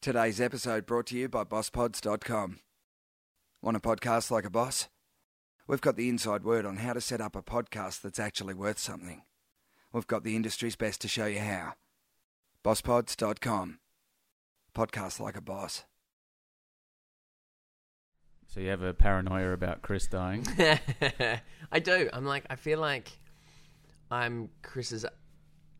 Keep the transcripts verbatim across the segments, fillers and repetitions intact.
Today's episode brought to you by boss pods dot com. Want a podcast like a boss? We've got the inside word on how to set up a podcast that's actually worth something. We've got the industry's best to show you how. boss pods dot com. Podcast like a boss. So you have a paranoia about Chris dying? I do. I'm like, I feel like I'm Chris's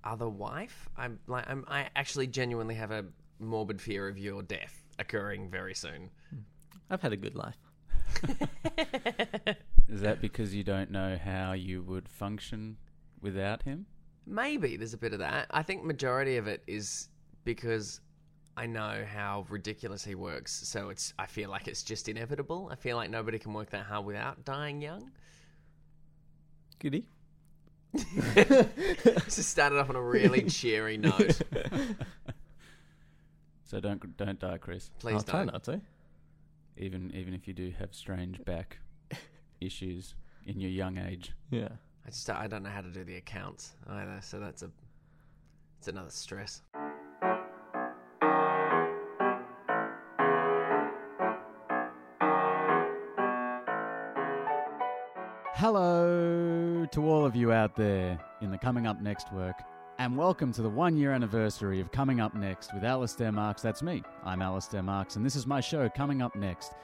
other wife. I'm like, I'm, I actually genuinely have a morbid fear of your death occurring very soon. I've had a good life. Is that because you don't know how you would function without him? Maybe there's a bit of that. I think majority of it is because I know how ridiculous he works, so it's. I feel like it's just inevitable. I feel like nobody can work that hard without dying young. Goody. Just started off on a really cheery note. So don't don't die, Chris. Please I'll don't. Try not to. Even even if you do have strange back issues in your young age. Yeah. I just I don't know how to do the accounts either, so that's a it's another stress. Hello to all of you out there in the Coming Up Next work, and welcome to the one-year anniversary of Coming Up Next with Alistair Marks. That's me. I'm Alistair Marks, and this is my show, Coming Up Next,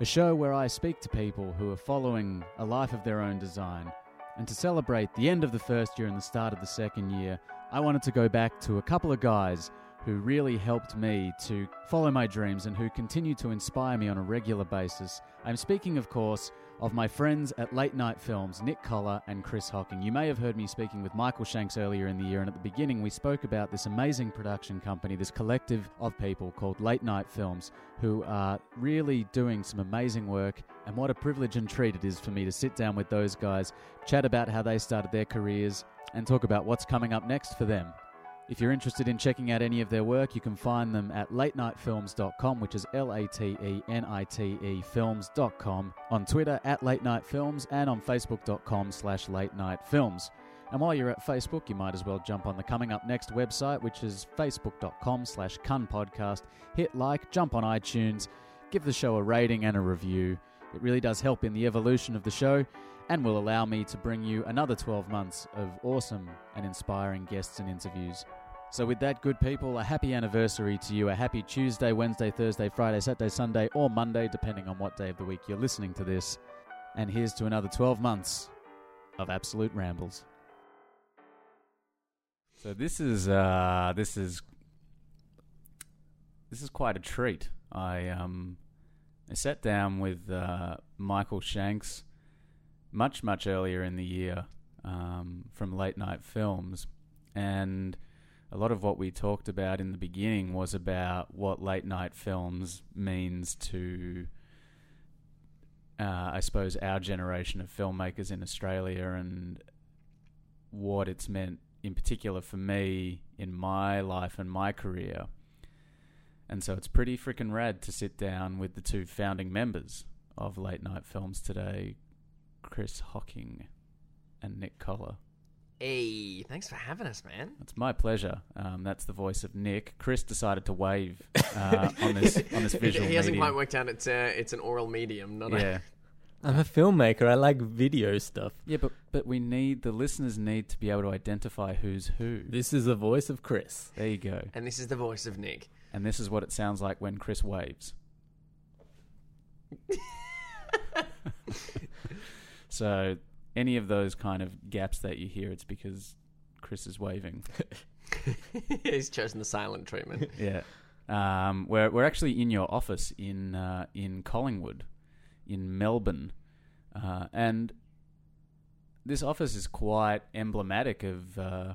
a show where I speak to people who are following a life of their own design. And to celebrate the end of the first year and the start of the second year, I wanted to go back to a couple of guys who really helped me to follow my dreams and who continue to inspire me on a regular basis. I'm speaking, of course, of my friends at Late Night Films, Nick Kollar and Chris Hocking. You may have heard me speaking with Michael Shanks earlier in the year, and at the beginning we spoke about this amazing production company, this collective of people called Late Night Films, who are really doing some amazing work, and what a privilege and treat it is for me to sit down with those guys, chat about how they started their careers, and talk about what's coming up next for them. If you're interested in checking out any of their work, you can find them at late night films dot com, which is L A T E N I T E films dot com, on Twitter at Late Night Films, and on facebook.com slash Late Night Films. And while you're at Facebook, you might as well jump on the Coming Up Next website, which is facebook.com slash cunpodcast. Hit like, jump on iTunes, give the show a rating and a review. It really does help in the evolution of the show, and will allow me to bring you another twelve months of awesome and inspiring guests and interviews. So with that, good people, a happy anniversary to you. A happy Tuesday, Wednesday, Thursday, Friday, Saturday, Sunday, or Monday, depending on what day of the week you're listening to this. And here's to another twelve months of absolute rambles. So this is uh, this is this is quite a treat. I um I sat down with uh, Michael Shanks much, much earlier in the year um, from Late Night Films. And a lot of what we talked about in the beginning was about what Late Night Films means to, uh, I suppose, our generation of filmmakers in Australia, and what it's meant in particular for me in my life and my career. And so it's pretty freaking rad to sit down with the two founding members of Late Night Films today, Chris Hocking and Nick Kollar. Hey, thanks for having us, man. It's my pleasure. Um, that's the voice of Nick. Chris decided to wave uh, on this on this visual. He hasn't medium. Quite worked out. It's a, it's an oral medium, not yeah. a. I'm a filmmaker. I like video stuff. Yeah, but but we need the listeners need to be able to identify who's who. This is the voice of Chris. There you go. And this is the voice of Nick. And this is what it sounds like when Chris waves. So any of those kind of gaps that you hear, it's because Chris is waving. He's chosen the silent treatment. Yeah, um, we're we're actually in your office in uh, in Collingwood, in Melbourne, uh, and this office is quite emblematic of uh,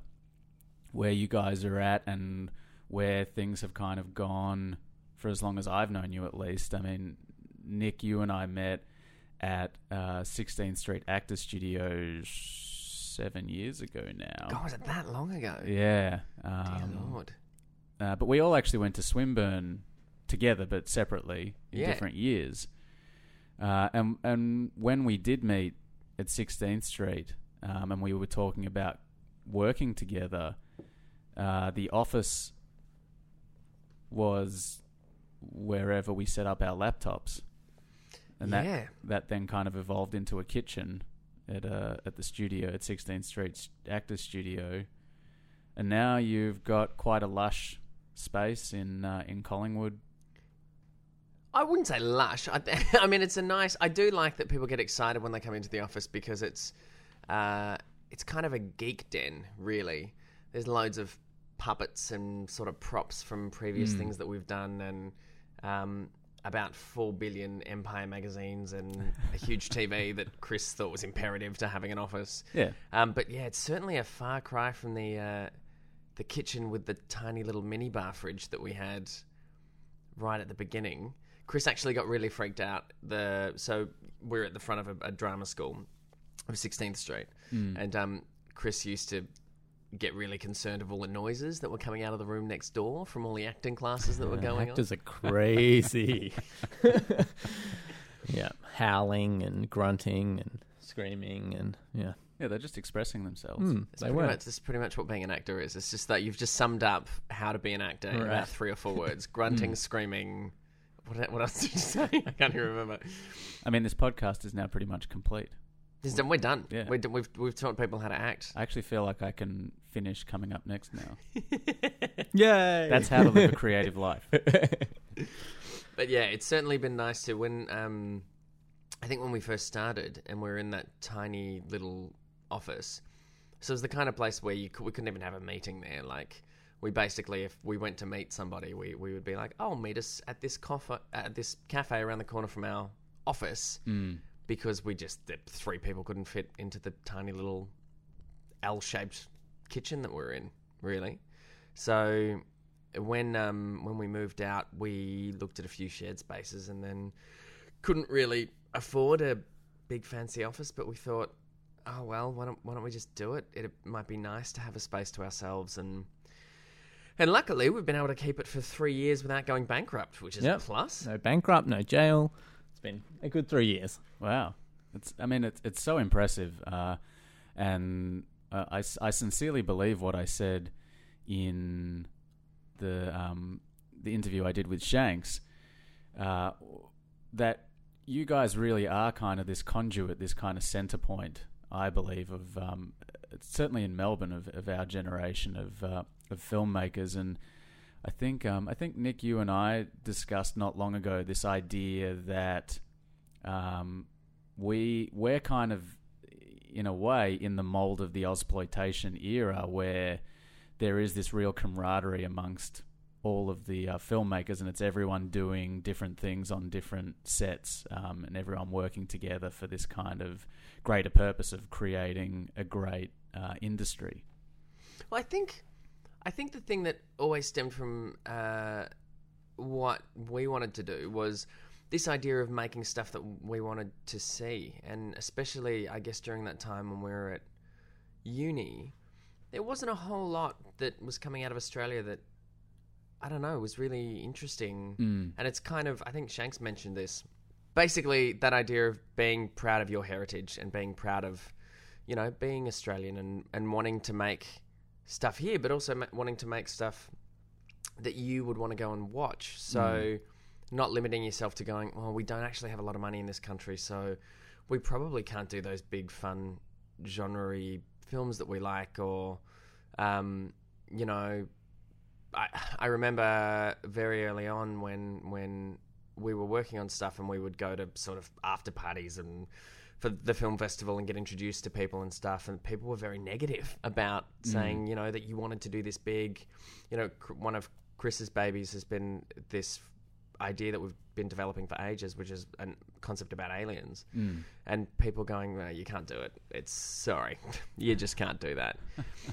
where you guys are at and where things have kind of gone for as long as I've known you, at least. I mean, Nick, you and I met at uh, sixteenth Street Actor's Studios seven years ago now. God, was it that long ago? Yeah. Um, Dear Lord. Uh, but we all actually went to Swinburne together, but separately in yeah. different years. Uh, and and when we did meet at sixteenth Street, um, and we were talking about working together, uh, the office was wherever we set up our laptops. And that yeah. that then kind of evolved into a kitchen at uh, at the studio, at sixteenth Street Actor's Studio. And now you've got quite a lush space in uh, in Collingwood. I wouldn't say lush. I, I mean, it's a nice... I do like that people get excited when they come into the office because it's uh, it's kind of a geek den, really. There's loads of puppets and sort of props from previous mm. things that we've done, and um, about four billion Empire magazines and a huge T V that Chris thought was imperative to having an office. Yeah. Um, but yeah, it's certainly a far cry from the uh, the kitchen with the tiny little minibar fridge that we had right at the beginning. Chris actually got really freaked out. The so we're at the front of a, a drama school of sixteenth Street, mm. and um, Chris used to get really concerned of all the noises that were coming out of the room next door from all the acting classes that were going uh, actors on. Actors are crazy. Yeah, howling and grunting and screaming and yeah, yeah, they're just expressing themselves. Mm, they pretty were. Much, that's pretty much what being an actor is. It's just that you've just summed up how to be an actor right. in about three or four words: grunting, mm. screaming. What, what else did you say? I can't even remember. I mean, this podcast is now pretty much complete. This is, we're done. Yeah. We're, we've we've taught people how to act. I actually feel like I can finish Coming Up Next now. Yay! That's how to live a creative life. But yeah, it's certainly been nice to when um, I think when we first started and we were in that tiny little office. So it was the kind of place where you could, we couldn't even have a meeting there, like. We basically, if we went to meet somebody, we, we would be like, oh, meet us at this coffee, at this cafe around the corner from our office. Mm. Because we just, the three people couldn't fit into the tiny little L-shaped kitchen that we're in, really. So when um, when we moved out, we looked at a few shared spaces and then couldn't really afford a big fancy office, but we thought, oh, well, why don't, why don't we just do it? It might be nice to have a space to ourselves and... And luckily, we've been able to keep it for three years without going bankrupt, which is yep. a plus. No bankrupt, no jail. It's been a good three years. Wow. It's. I mean, it's, it's so impressive. Uh, and uh, I, I sincerely believe what I said in the um, the interview I did with Shanks, uh, that you guys really are kind of this conduit, this kind of center point, I believe, of um, certainly in Melbourne, of, of our generation of... Uh, of filmmakers. And I think um, I think Nick, you and I discussed not long ago this idea that um, we we're kind of in a way in the mold of the Ozploitation era, where there is this real camaraderie amongst all of the uh, filmmakers, and it's everyone doing different things on different sets, um, and everyone working together for this kind of greater purpose of creating a great uh, industry. Well, I think. I think the thing that always stemmed from uh, what we wanted to do was this idea of making stuff that we wanted to see. And especially, I guess, during that time when we were at uni, there wasn't a whole lot that was coming out of Australia that, I don't know, was really interesting. Mm. And it's kind of, I think Shanks mentioned this, basically that idea of being proud of your heritage and being proud of, you know, being Australian and, and wanting to make... stuff here, but also ma- wanting to make stuff that you would want to go and watch. So mm. not limiting yourself to going, well, we don't actually have a lot of money in this country, so we probably can't do those big fun genre-y films that we like. Or, um, you know, I, I remember very early on when, when we were working on stuff and we would go to sort of after parties and for the film festival and get introduced to people and stuff, and people were very negative about mm. saying, you know, that you wanted to do this big, you know, one of Chris's babies has been this idea that we've been developing for ages, which is a concept about aliens, mm. and people going, no, you can't do it, it's sorry you just can't do that.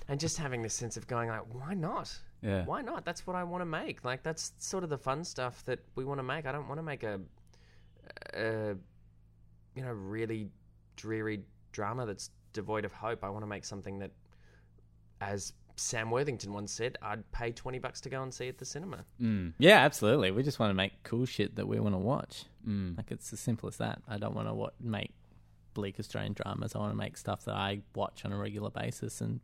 And just having this sense of going like, why not? Yeah. Why not? That's what I want to make. Like, that's sort of the fun stuff that we want to make. I don't want to make a, a you know, really dreary drama that's devoid of hope. I want to make something that, as Sam Worthington once said, I'd pay twenty bucks to go and see at the cinema. Mm. Yeah, absolutely. We just want to make cool shit that we want to watch. Mm. Like, it's as simple as that. I don't want to wa- make bleak Australian dramas. I want to make stuff that I watch on a regular basis and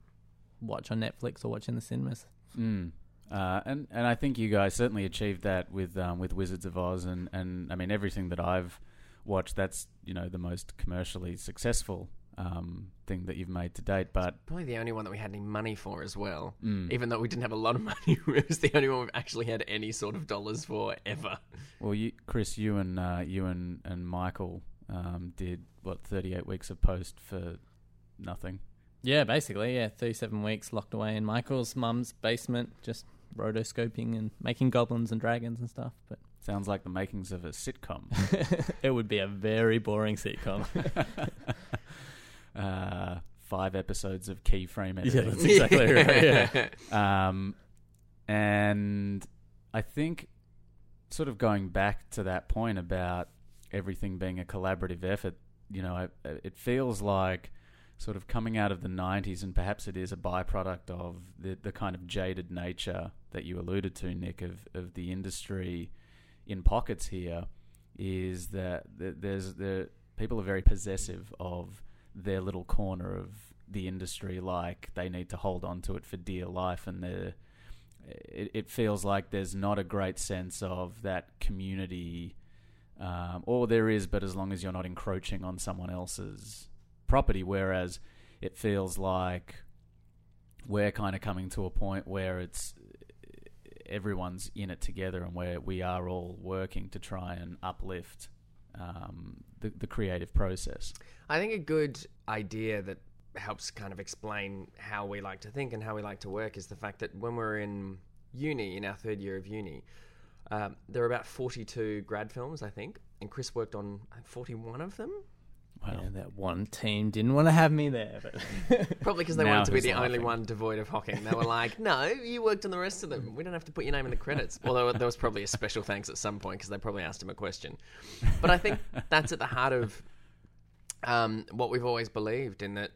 watch on Netflix or watch in the cinemas. Mm. Uh, and and I think you guys certainly achieved that with um, with Wizards of Oz, and, and I mean everything that I've watched, that's, you know, the most commercially successful um, thing that you've made to date. But it's probably the only one that we had any money for as well. Mm. Even though we didn't have a lot of money, it was the only one we've actually had any sort of dollars for ever. Well, you, Chris, you and uh, you and and Michael um, did what thirty-eight weeks of post for nothing. Yeah, basically, yeah, thirty-seven weeks locked away in Michael's mum's basement, just rotoscoping and making goblins and dragons and stuff. But sounds like the makings of a sitcom. It would be a very boring sitcom. uh, five episodes of keyframe editing. Yeah, that's exactly right. Yeah. Um, and I think, sort of going back to that point about everything being a collaborative effort, you know, it, it feels like, sort of coming out of the nineties, and perhaps it is a byproduct of the, the kind of jaded nature that you alluded to, Nick, of, of the industry in pockets here, is that there's the people are very possessive of their little corner of the industry, like they need to hold on to it for dear life, and it, it feels like there's not a great sense of that community, um, or there is, but as long as you're not encroaching on someone else's property, whereas it feels like we're kind of coming to a point where it's everyone's in it together, and where we are all working to try and uplift um, the, the creative process. I think a good idea that helps kind of explain how we like to think and how we like to work is the fact that when we're in uni, in our third year of uni, um, there are about forty-two grad films, I think, and Chris worked on forty-one of them. Wow. Yeah, that one team didn't want to have me there. But probably because they wanted to be the laughing. only one devoid of Hocking. They were like, no, you worked on the rest of them. We don't have to put your name in the credits. Although there was probably a special thanks at some point because they probably asked him a question. But I think that's at the heart of um, what we've always believed in, that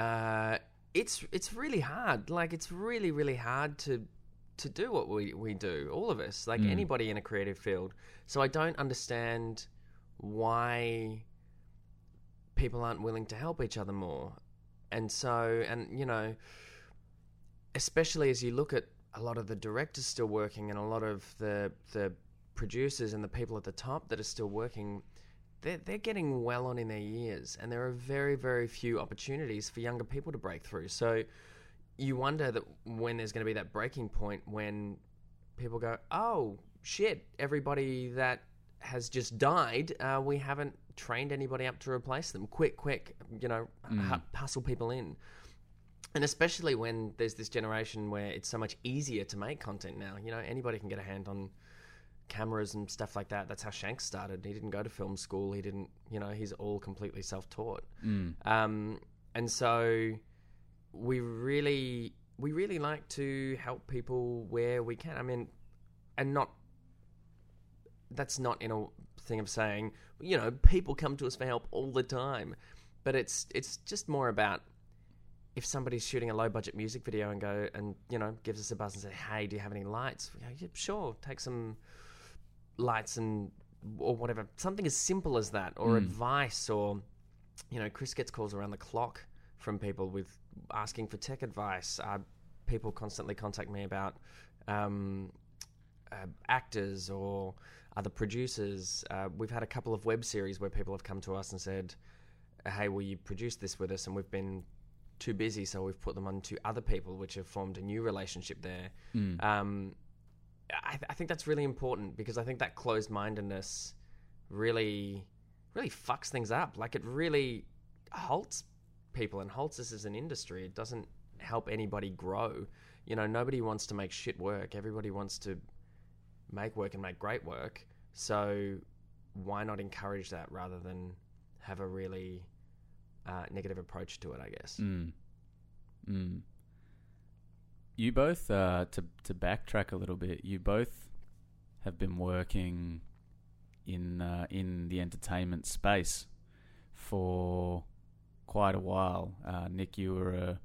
uh, it's it's really hard. Like, it's really, really hard to to do what we, we do, all of us, like mm. anybody in a creative field. So I don't understand why people aren't willing to help each other more. And so, and you know, especially as you look at a lot of the directors still working and a lot of the the producers and the people at the top that are still working, they're, they're getting well on in their years, and there are very, very few opportunities for younger people to break through. So you wonder that when there's going to be that breaking point when people go, oh shit, everybody that has just died, uh, we haven't trained anybody up to replace them. Quick, quick, you know, mm. h- hustle people in. And especially when there's this generation where it's so much easier to make content now. You know, anybody can get a hand on cameras and stuff like that. That's how Shanks started. He didn't go to film school. He didn't, you know, he's all completely self-taught. Mm. Um, and so we really, we really like to help people where we can. I mean, and not, that's not in a thing of saying, you know, people come to us for help all the time, but it's it's just more about if somebody's shooting a low budget music video and go and, you know, gives us a buzz and say, hey, do you have any lights? We go, yeah, sure, take some lights and or whatever, something as simple as that, or mm. advice, or, you know, Chris gets calls around the clock from people with asking for tech advice. Uh, people constantly contact me about um, uh, actors or other producers. Uh, we've had a couple of web series where people have come to us and said, hey, will you produce this with us? And we've been too busy, so we've put them on to other people, which have formed a new relationship there. Mm. Um, I, th- I think that's really important, because I think that closed-mindedness really, really fucks things up. Like, it really halts people and halts us as an industry. It doesn't help anybody grow. You know, nobody wants to make shit work. Everybody wants to make work and make great work. So why not encourage that rather than have a really uh, negative approach to it, I guess. Mm. Mm. You both, uh, to, to backtrack a little bit, you both have been working in, uh, in the entertainment space for quite a while. Uh, Nick, you were a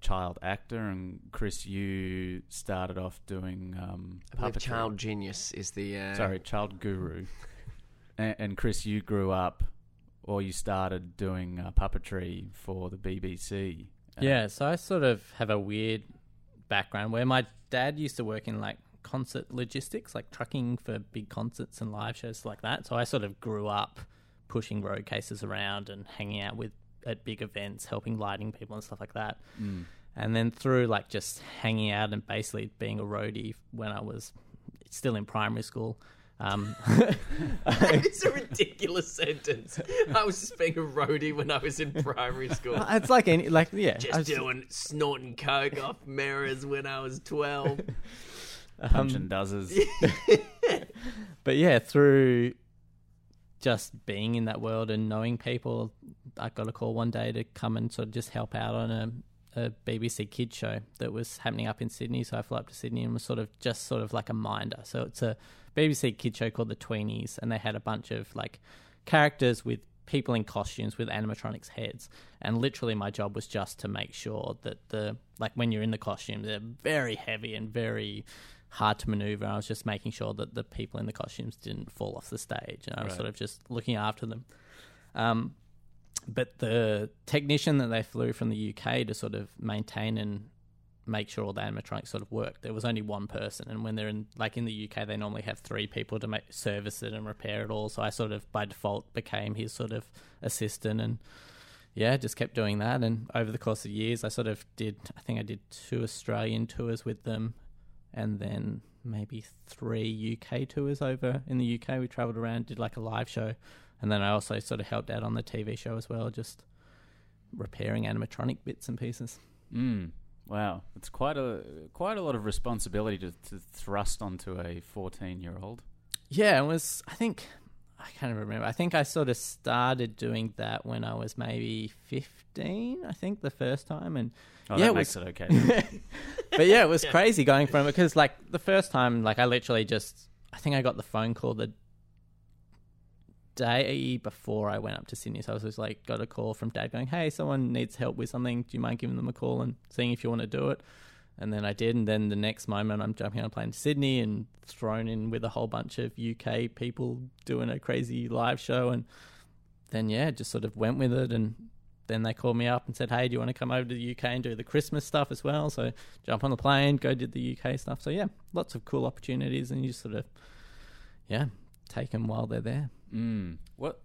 child actor, and Chris, you started off doing um I believe child genius is the uh... sorry child guru and, and Chris, you grew up, or you started doing uh, puppetry for the B B C. Uh, yeah so I sort of have a weird background where my dad used to work in like concert logistics, like trucking for big concerts and live shows like that. So I sort of grew up pushing road cases around and hanging out with at big events, helping lighting people and stuff like that. Mm. And then through like just hanging out and basically being a roadie when I was still in primary school. Um, it's a ridiculous sentence. I was just being a roadie when I was in primary school. It's like any, like yeah, just doing just... snorting coke off mirrors when I was twelve. Um, Punching dozers. But yeah, through just being in that world and knowing people, I got a call one day to come and sort of just help out on a. a B B C kids show that was happening up in Sydney. So I flew up to Sydney and was sort of just sort of like a minder. So it's a B B C kids show called The Tweenies, and they had a bunch of like characters with people in costumes with animatronics heads. And literally my job was just to make sure that the, like when you're in the costume, they're very heavy and very hard to maneuver. I was just making sure that the people in the costumes didn't fall off the stage. And I was right. sort of just looking after them. Um, But the technician that they flew from the U K to sort of maintain and make sure all the animatronics sort of worked, there was only one person. And when they're in, like in the U K, they normally have three people to make, service it and repair it all. So I sort of by default became his sort of assistant and yeah, just kept doing that. And over the course of years, I sort of did, I think I did two Australian tours with them and then maybe three U K tours over in the U K. We traveled around, did like a live show. And then I also sort of helped out on the T V show as well, just repairing animatronic bits and pieces. Mm. Wow, it's quite a quite a lot of responsibility to, to thrust onto a fourteen-year-old. Yeah, it was. I think I can't remember. I think I sort of started doing that when I was maybe fifteen. I think the first time, and oh, yeah, that it makes was, it okay. But yeah, it was yeah. crazy going from it because like the first time, like I literally just I think I got the phone call that. Day before I went up to Sydney, so I was just like got a call from Dad going, hey, someone needs help with something, do you mind giving them a call and seeing if you want to do it? And then I did, and then the next moment I'm jumping on a plane to Sydney and thrown in with a whole bunch of U K people doing a crazy live show. And then yeah, just sort of went with it. And then they called me up and said, hey, do you want to come over to the U K and do the Christmas stuff as well? So jump on the plane, go do the U K stuff. So yeah, lots of cool opportunities, and you just sort of yeah take them while they're there. Mm. What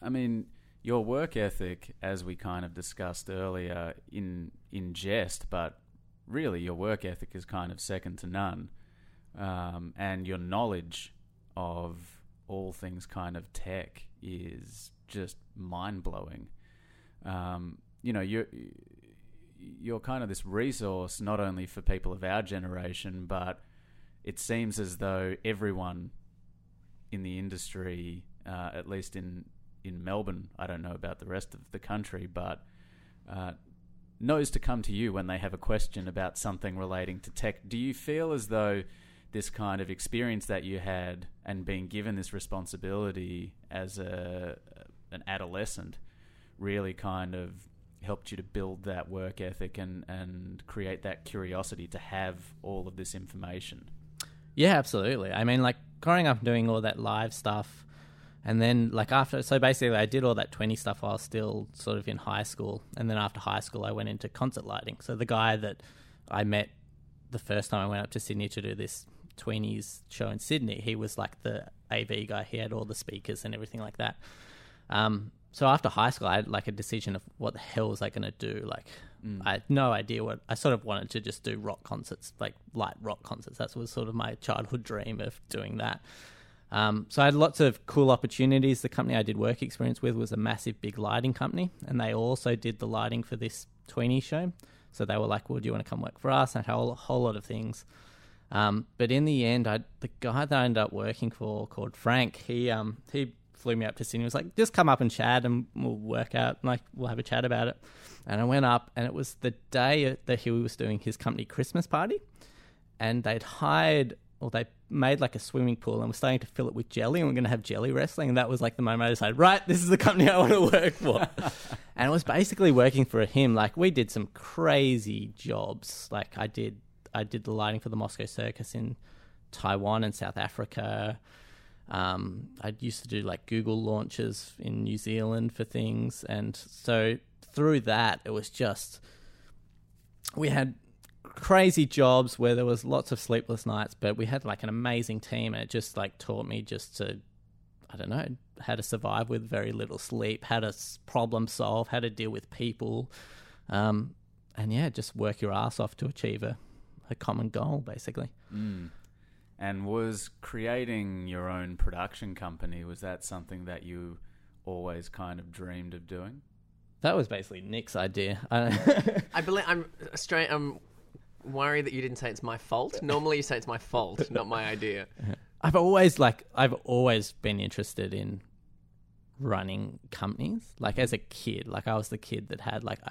I mean, your work ethic, as we kind of discussed earlier in in jest, but really your work ethic is kind of second to none, um, and your knowledge of all things kind of tech is just mind blowing. Um, you know, you're you're kind of this resource not only for people of our generation, but it seems as though everyone in the industry, uh, at least in, in Melbourne, I don't know about the rest of the country, but uh, knows to come to you when they have a question about something relating to tech. Do you feel as though this kind of experience that you had and being given this responsibility as a an adolescent really kind of helped you to build that work ethic and, and create that curiosity to have all of this information? Yeah, absolutely. I mean, like, growing up doing all that live stuff, and then like after, so basically I did all that twenty stuff while I was still sort of in high school, and then after high school I went into concert lighting. So the guy that I met the first time I went up to Sydney to do this Tweenies show in Sydney, he was like the A V guy. He had all the speakers and everything like that. Um, so after high school I had like a decision of what the hell was I going to do? Like mm. I had no idea what I sort of wanted to just do rock concerts, like light rock concerts. That was sort of my childhood dream of doing that. Um, so I had lots of cool opportunities. The company I did work experience with was a massive big lighting company, and they also did the lighting for this Tweenie show. So they were like, well, do you want to come work for us? And I had a whole, whole lot of things. Um, but in the end, I, the guy that I ended up working for called Frank, he um, he flew me up to Sydney. He was like, just come up and chat and we'll work out, like we'll have a chat about it. And I went up, and it was the day that he was doing his company Christmas party, and they'd hired, or they made like a swimming pool and we're starting to fill it with jelly, and we're going to have jelly wrestling. And that was like the moment I decided, right, this is the company I want to work for. And it was basically working for him. Like we did some crazy jobs. Like I did, I did the lighting for the Moscow Circus in Taiwan and South Africa. Um, I used to do like Google launches in New Zealand for things. And so through that, it was just, we had crazy jobs where there was lots of sleepless nights, but we had like an amazing team, and it just like taught me just to, I don't know, how to survive with very little sleep, how to problem solve, how to deal with people, um, and yeah, just work your ass off to achieve a, a common goal, basically. Mm. And was creating your own production company, was that something that you always kind of dreamed of doing? That was basically Nick's idea. I, I believe I'm straight. I'm worried that you didn't say it's my fault. Normally, you say it's my fault, not my idea. I've always like I've always been interested in running companies. Like as a kid, like I was the kid that had like. I,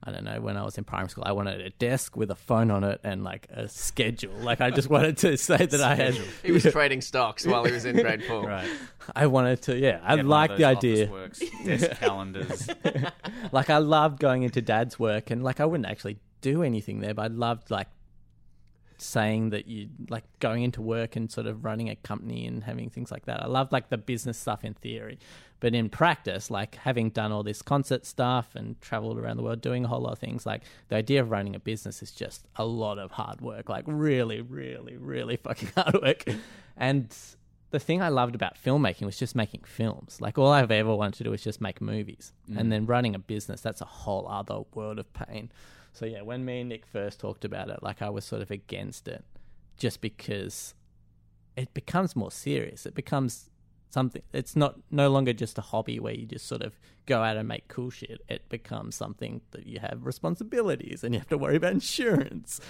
I don't know, when I was in primary school, I wanted a desk with a phone on it and, like, a schedule. Like, I just wanted to say that I had... He was trading stocks while he was in grade four. Right. I wanted to, yeah. I liked the idea. Works, desk calendars. Like, I loved going into Dad's work and, like, I wouldn't actually do anything there, but I loved, like, saying that you... Like, going into work and sort of running a company and having things like that. I loved, like, the business stuff in theory. But in practice, like having done all this concert stuff and traveled around the world doing a whole lot of things, like the idea of running a business is just a lot of hard work, like really, really, really fucking hard work. And the thing I loved about filmmaking was just making films. Like all I've ever wanted to do is just make movies. Mm. And then running a business, that's a whole other world of pain. So yeah, when me and Nick first talked about it, like I was sort of against it just because it becomes more serious. It becomes... something. It's not no longer just a hobby where you just sort of go out and make cool shit. It becomes something that you have responsibilities and you have to worry about insurance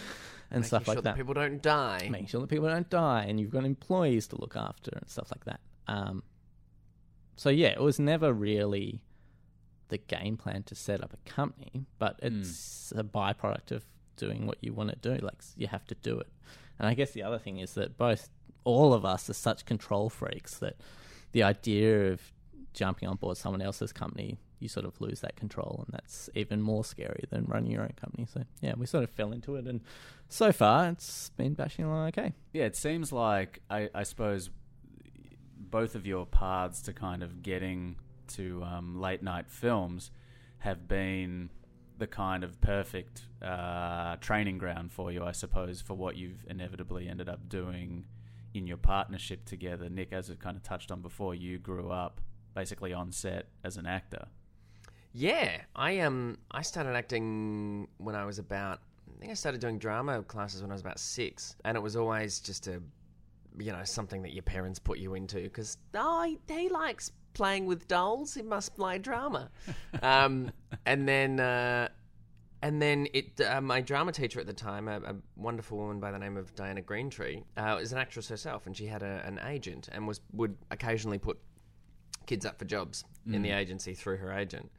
and stuff like that. Making sure that people don't die. Making sure that people don't die, and you've got employees to look after and stuff like that. Um, so yeah, it was never really the game plan to set up a company, but it's mm. a byproduct of doing what you want to do. Like you have to do it. And I guess the other thing is that both all of us are such control freaks that the idea of jumping on board someone else's company, you sort of lose that control, and that's even more scary than running your own company. So, yeah, we sort of fell into it, and so far it's been bashing along okay. Yeah, it seems like, I, I suppose, both of your paths to kind of getting to um, late-night films have been the kind of perfect uh, training ground for you, I suppose, for what you've inevitably ended up doing in your partnership together. Nick, as we've kind of touched on before, you grew up basically on set as an actor. Yeah, I um, I started acting when I was about, I think I started doing drama classes when I was about six, and it was always just a, you know, something that your parents put you into because, oh, he, he likes playing with dolls, he must play drama. um, and then uh, and then it, uh, my drama teacher at the time, a, a wonderful woman by the name of Diana Greentree, uh, is an actress herself, and she had a, an agent and was would occasionally put kids up for jobs mm. in the agency through her agent.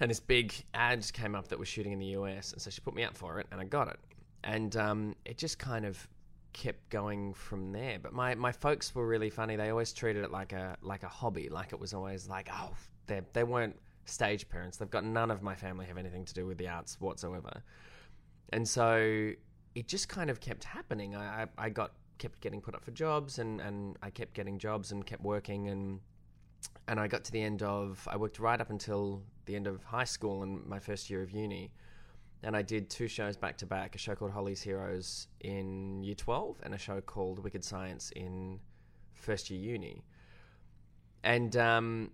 And this big ad came up that was shooting in the U S, and so she put me up for it, and I got it. And um, it just kind of kept going from there. But my, my folks were really funny. They always treated it like a like a hobby, like it was always like, oh, they they weren't stage parents. They've got none of my family have anything to do with the arts whatsoever, and so it just kind of kept happening. I, I, I got kept getting put up for jobs, and, and I kept getting jobs and kept working, and and I got to the end of I worked right up until the end of high school and my first year of uni, and I did two shows back to back: a show called Holly's Heroes in year twelve and a show called Wicked Science in first year uni, and um.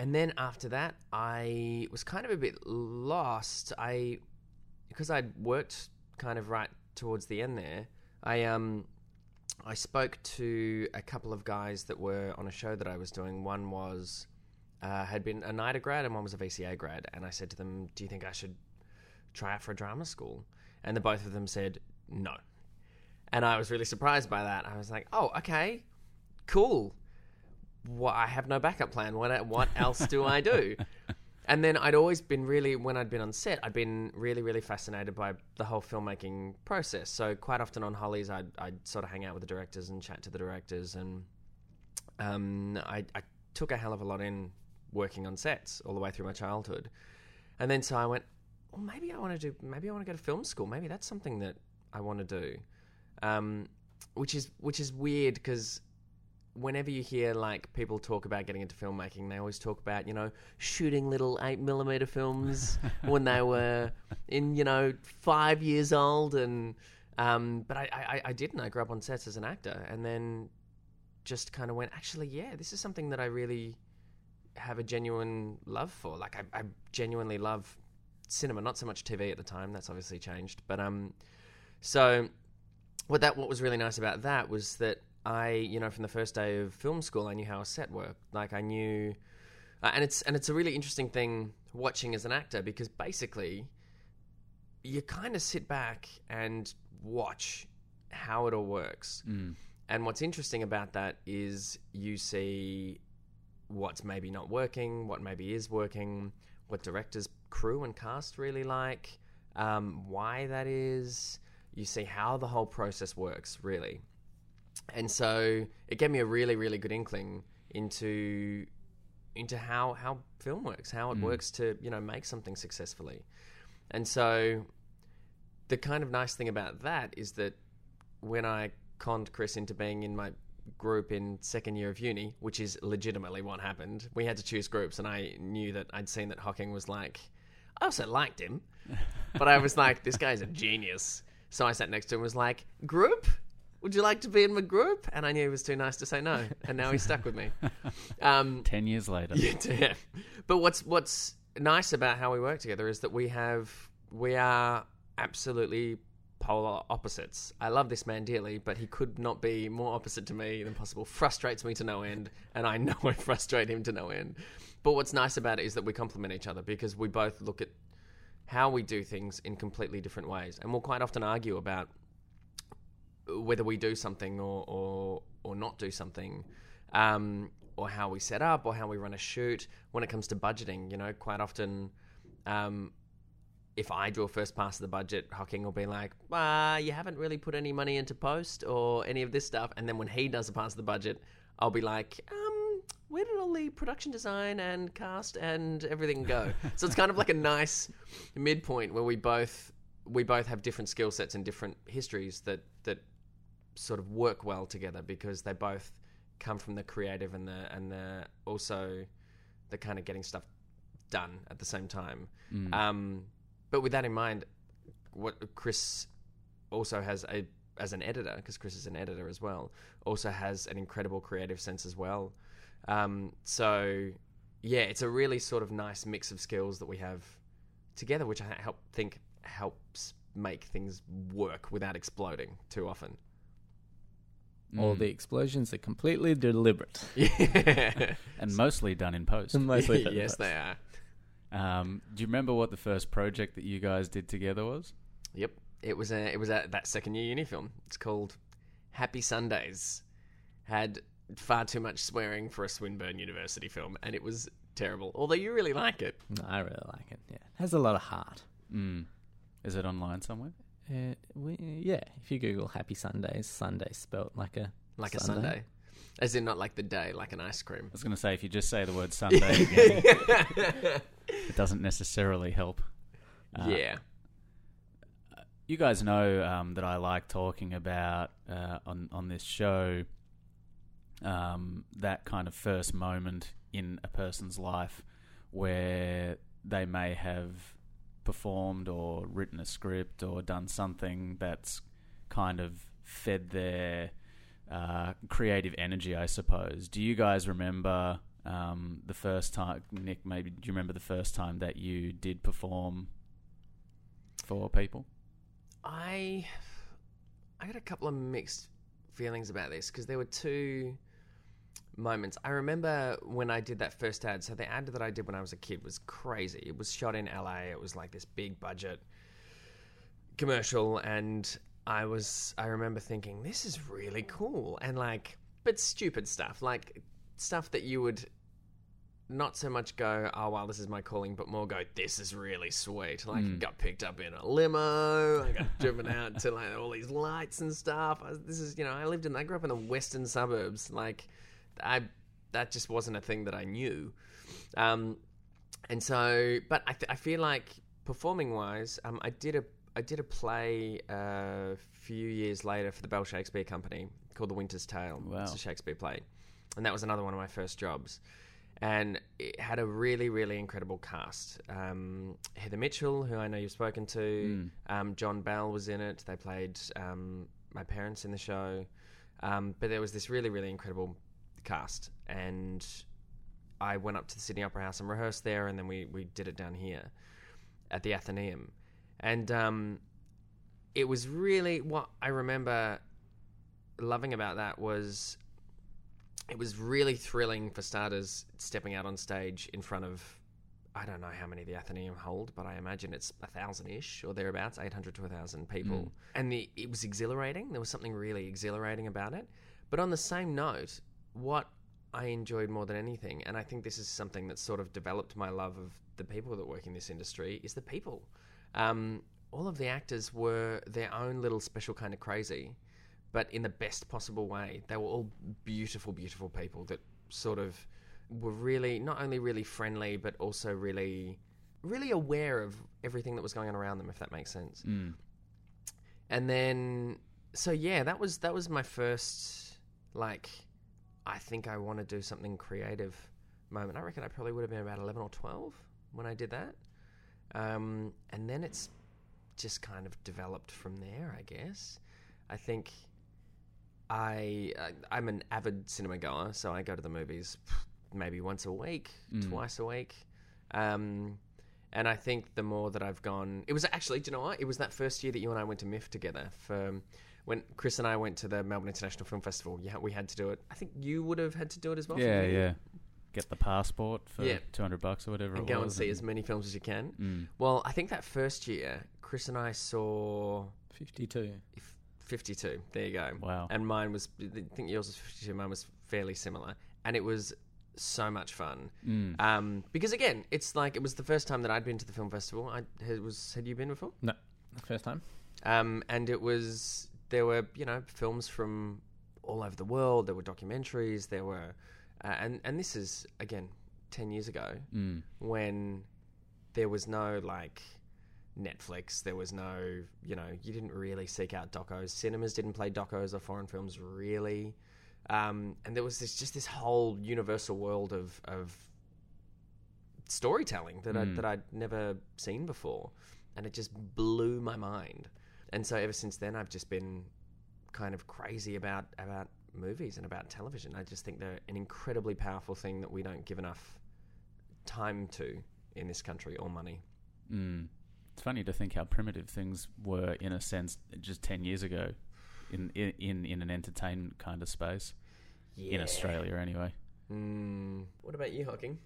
And then after that, I was kind of a bit lost. I, because I'd worked kind of right towards the end there, I um, I spoke to a couple of guys that were on a show that I was doing. One was, uh, had been a NIDA grad and one was a V C A grad. And I said to them, do you think I should try out for a drama school? And the both of them said, no. And I was really surprised by that. I was like, oh, okay, cool. What, I have no backup plan. What what else do I do? And then I'd always been really, when I'd been on set, I'd been really, really fascinated by the whole filmmaking process. So quite often on Hollies, I'd, I'd sort of hang out with the directors and chat to the directors. And um, I, I took a hell of a lot in working on sets all the way through my childhood. And then so I went, well, maybe I want to do, maybe I want to go to film school. Maybe that's something that I want to do. Um, which is, which is weird because whenever you hear like people talk about getting into filmmaking, they always talk about, you know, shooting little eight millimeter films when they were in, you know, five years old. And um, but I, I, I didn't. I grew up on sets as an actor, and then just kind of went, actually, yeah, this is something that I really have a genuine love for. Like I, I genuinely love cinema, not so much T V at the time. That's obviously changed. But um, so what that what was really nice about that was that I, you know, from the first day of film school, I knew how a set worked. Like I knew, uh, and it's and it's a really interesting thing watching as an actor, because basically you kind of sit back and watch how it all works. Mm. And what's interesting about that is you see what's maybe not working, what maybe is working, what directors, crew and cast really like, um, why that is. You see how the whole process works, really. And so it gave me a really, really good inkling into into how, how film works, how it mm. works to, you know, make something successfully. And so the kind of nice thing about that is that when I conned Chris into being in my group in second year of uni, which is legitimately what happened, we had to choose groups, and I knew that I'd seen that Hocking was like, I also liked him, but I was like, this guy's a genius. So I sat next to him and was like, group? Would you like to be in my group? And I knew he was too nice to say no. And now he's stuck with me. Um, Ten years later. Yeah. But what's what's nice about how we work together is that we have we are absolutely polar opposites. I love this man dearly, but he could not be more opposite to me than possible. Frustrates me to no end, and I know I frustrate him to no end. But what's nice about it is that we complement each other, because we both look at how we do things in completely different ways. And we'll quite often argue about whether we do something or or, or not do something, um, or how we set up or how we run a shoot. When it comes to budgeting, you know, quite often um, if I do a first pass of the budget, Hocking will be like, ah, you haven't really put any money into post or any of this stuff. And then when he does a pass of the budget, I'll be like, um, where did all the production design and cast and everything go? So it's kind of like a nice midpoint where we both we both have different skill sets and different histories that that sort of work well together, because they both come from the creative and the and the also the kind of getting stuff done at the same time. Mm. Um, but with that in mind, what Chris also has a as an editor, because Chris is an editor as well, also has an incredible creative sense as well. Um, so yeah, it's a really sort of nice mix of skills that we have together, which I help think helps make things work without exploding too often. All mm. the explosions are completely deliberate. Yeah. And mostly done in post. And mostly done yes, in post. They are. Um, do you remember what the first project that you guys did together was? Yep. It was a, it was a, that second year uni film. It's called Happy Sundays. Had far too much swearing for a Swinburne University film, and it was terrible. Although you really like it. No, I really like it, yeah. It has a lot of heart. Mm. Is it online somewhere? Uh, we, yeah, if you Google Happy Sundays, Sunday spelt like a like Sunday. a Sunday, as in not like the day, like an ice cream. I was going to say, if you just say the word Sunday again, it doesn't necessarily help. Uh, yeah. You guys know um, that I like talking about uh, on on this show um, that kind of first moment in a person's life where they may have performed or written a script or done something that's kind of fed their uh, creative energy, I suppose. Do you guys remember um, the first time, Nick, maybe, do you remember the first time that you did perform for people? I I got a couple of mixed feelings about this, because there were two moments. I remember when I did that first ad. So the ad that I did when I was a kid was crazy. It was shot in L A. It was like this big budget commercial, and I was I remember thinking, this is really cool, and like, but stupid stuff, like stuff that you would not so much go, oh wow, this is my calling, but more go, this is really sweet. Like mm. I got picked up in a limo, I got driven out to like all these lights and stuff. I, this is you know I lived in I grew up in the western suburbs, like. I that just wasn't a thing that I knew, um, and so. But I, th- I feel like performing wise, um, I did a I did a play uh, a few years later for the Bell Shakespeare Company called The Winter's Tale. Wow. It's a Shakespeare play. And that was another one of my first jobs. And it had a really, really incredible cast. Um, Heather Mitchell, who I know you've spoken to. Mm. Um, John Bell was in it. They played um, my parents in the show. Um, but there was this really, really incredible cast. And I went up to the Sydney Opera House and rehearsed there. And then we, we did it down here at the Athenaeum. And um, it was really... What I remember loving about that was... It was really thrilling, for starters, stepping out on stage in front of, I don't know how many the Athenaeum hold, but I imagine it's a thousand-ish or thereabouts, eight hundred to a thousand people. Mm. And the, it was exhilarating. There was something really exhilarating about it. But on the same note, what I enjoyed more than anything, and I think this is something that sort of developed my love of the people that work in this industry, is the people. Um, all of the actors were their own little special kind of crazy, but in the best possible way. They were all beautiful, beautiful people that sort of were really, not only really friendly, but also really, really aware of everything that was going on around them, if that makes sense. Mm. And then, so yeah, that was that was my first, like, I think I want to do something creative moment. I reckon I probably would have been about eleven or twelve when I did that. Um, and then it's just kind of developed from there, I guess. I think... I, I'm an avid cinema goer, so I go to the movies maybe once a week, mm. twice a week. Um, and I think the more that I've gone... It was actually, do you know what? It was that first year that you and I went to M I F together. For, um, when Chris and I went to the Melbourne International Film Festival, yeah, we had to do it. I think you would have had to do it as well. Yeah, yeah. Get the passport for yeah. two hundred bucks or whatever and it was. And go and see and as many films as you can. Mm. Well, I think that first year, Chris and I saw... fifty-two If, fifty-two There you go. Wow. And mine was, I think yours was fifty-two Mine was fairly similar. And it was so much fun. Mm. Um, because again, it's like, it was the first time that I'd been to the film festival. I had, was, had you been before? No. First time. Um, and it was, there were, you know, films from all over the world. There were documentaries. There were, uh, and, and this is, again, ten years ago mm. when there was no like, Netflix, there was no, you know, you didn't really seek out docos. Cinemas didn't play docos or foreign films really. Um, and there was this, just this whole universal world of, of storytelling that, mm. I, that I'd never seen before. And it just blew my mind. And so ever since then, I've just been kind of crazy about, about movies and about television. I just think they're an incredibly powerful thing that we don't give enough time to in this country or money. Mm. It's funny to think how primitive things were, in a sense, just ten years ago in in, in an entertainment kind of space. Yeah. In Australia, anyway. Mm. What about you, Hocking?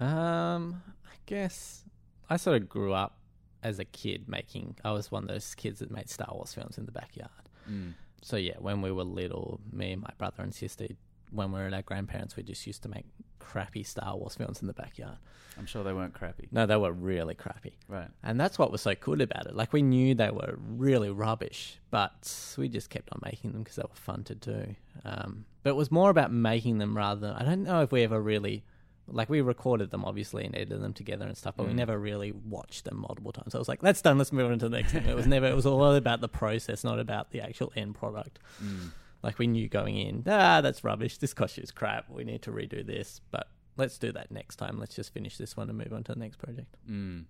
Um, I guess I sort of grew up as a kid making... I was one of those kids that made Star Wars films in the backyard. Mm. So, yeah, when we were little, me and my brother and sister, when we were at our grandparents', we just used to make crappy Star Wars films in the backyard. I'm sure they weren't crappy. No, they were really crappy. Right. And that's what was so cool about it. Like, we knew they were really rubbish, but we just kept on making them because they were fun to do. Um, but it was more about making them rather than... I don't know if we ever really... Like, we recorded them, obviously, and edited them together and stuff, but mm. we never really watched them multiple times. I was like, that's done, let's move on to the next thing. It was never... It was all about the process, not about the actual end product. Mm. Like, we knew going in, ah, that's rubbish, this costume is crap, we need to redo this, but let's do that next time. Let's just finish this one and move on to the next project. Mm.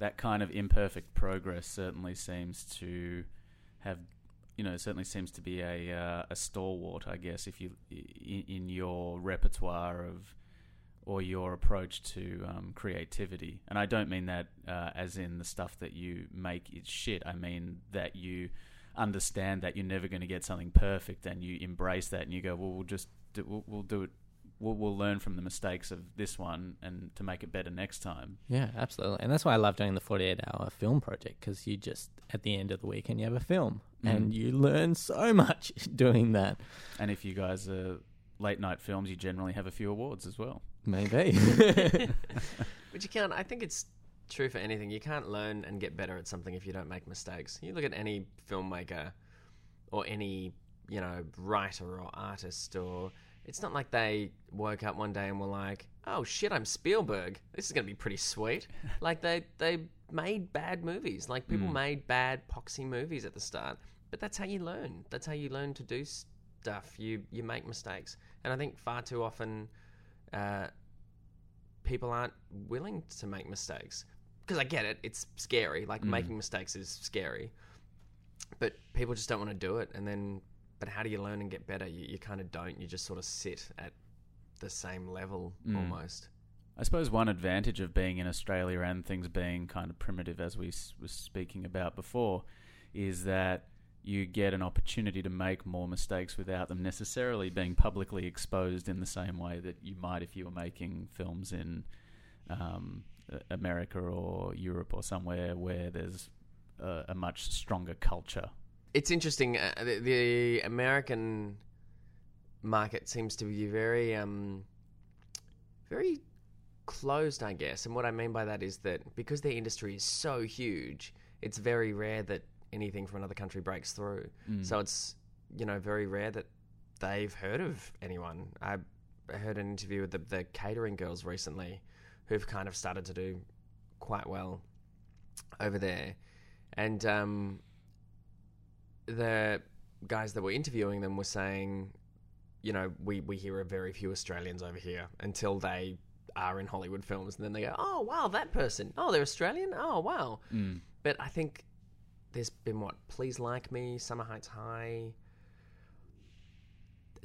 That kind of imperfect progress certainly seems to have, you know, certainly seems to be a uh, a stalwart, I guess, if you in, in your repertoire of or your approach to um, creativity. And I don't mean that uh, as in the stuff that you make is shit. I mean that you understand that you're never going to get something perfect, and you embrace that, and you go, well, we'll just do, we'll, we'll do it. We'll, we'll learn from the mistakes of this one, and to make it better next time. Yeah, absolutely. And that's why I love doing the forty-eight hour film project, because you just, at the end of the weekend, you have a film, mm. and you learn so much doing that. And if you guys are late night films, you generally have a few awards as well. Maybe. But you can't, I think it's true for anything. You can't learn and get better at something if you don't make mistakes. You look at any filmmaker or any, you know, writer or artist, or it's not like they woke up one day and were like, oh shit, I'm Spielberg, this is gonna be pretty sweet. Like, they they made bad movies. Like, people mm. made bad poxy movies at the start, but that's how you learn. That's how you learn to do stuff, you you make mistakes. And I think far too often uh, people aren't willing to make mistakes. Because I get it, it's scary. Like, mm. making mistakes is scary. But people just don't want to do it. And then, but how do you learn and get better? You, you kind of don't. You just sort of sit at the same level mm. almost. I suppose one advantage of being in Australia and things being kind of primitive, as we s- were speaking about before, is that you get an opportunity to make more mistakes without them necessarily being publicly exposed in the same way that you might if you were making films in um, America or Europe or somewhere where there's a, a much stronger culture. It's interesting. Uh, the, the American market seems to be very, um, very... closed, I guess. And what I mean by that is that because their industry is so huge, it's very rare that anything from another country breaks through. Mm. So it's, you know, very rare that they've heard of anyone. I heard an interview with the, the catering girls recently, who've kind of started to do quite well over there. And um, the guys that were interviewing them were saying, you know, we, we hear of very few Australians over here until they are in Hollywood films, and then they go, oh wow, that person, oh they're Australian, oh wow. mm. But I think there's been, what, Please Like Me, Summer Heights High,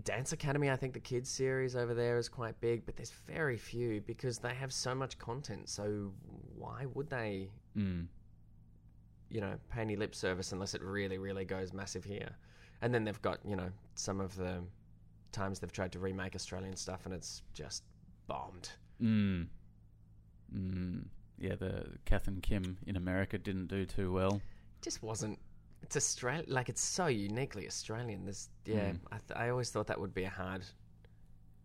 Dance Academy, I think the kids series over there is quite big, but there's very few because they have so much content, so why would they mm. you know, pay any lip service unless it really really goes massive here. And then they've got, you know, some of the times they've tried to remake Australian stuff and it's just bombed. Mm. Mm. Yeah, the Kath and Kim in America didn't do too well. Just wasn't. It's Australian, like it's so uniquely Australian. This, yeah, mm. I, th- I always thought that would be a hard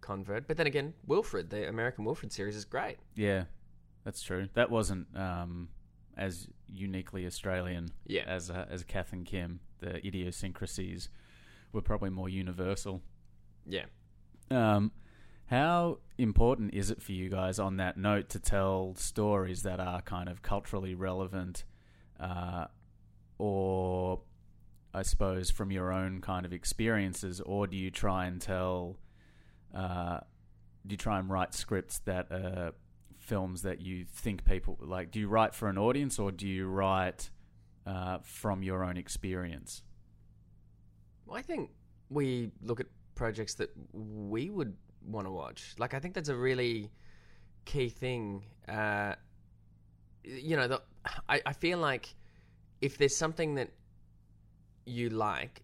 convert. But then again, Wilfred, the American Wilfred series is great. Yeah, that's true. That wasn't um, as uniquely Australian yeah. as uh, as Kath and Kim. The idiosyncrasies were probably more universal. Yeah. Um. How important is it for you guys on that note to tell stories that are kind of culturally relevant uh, or, I suppose, from your own kind of experiences? Or do you try and tell, uh, do you try and write scripts that are films that you think people, like, do you write for an audience or do you write uh, from your own experience? Well, I think we look at projects that we would want to watch. Like, I think that's a really key thing. Uh, you know, the, I, I feel like if there's something that you like,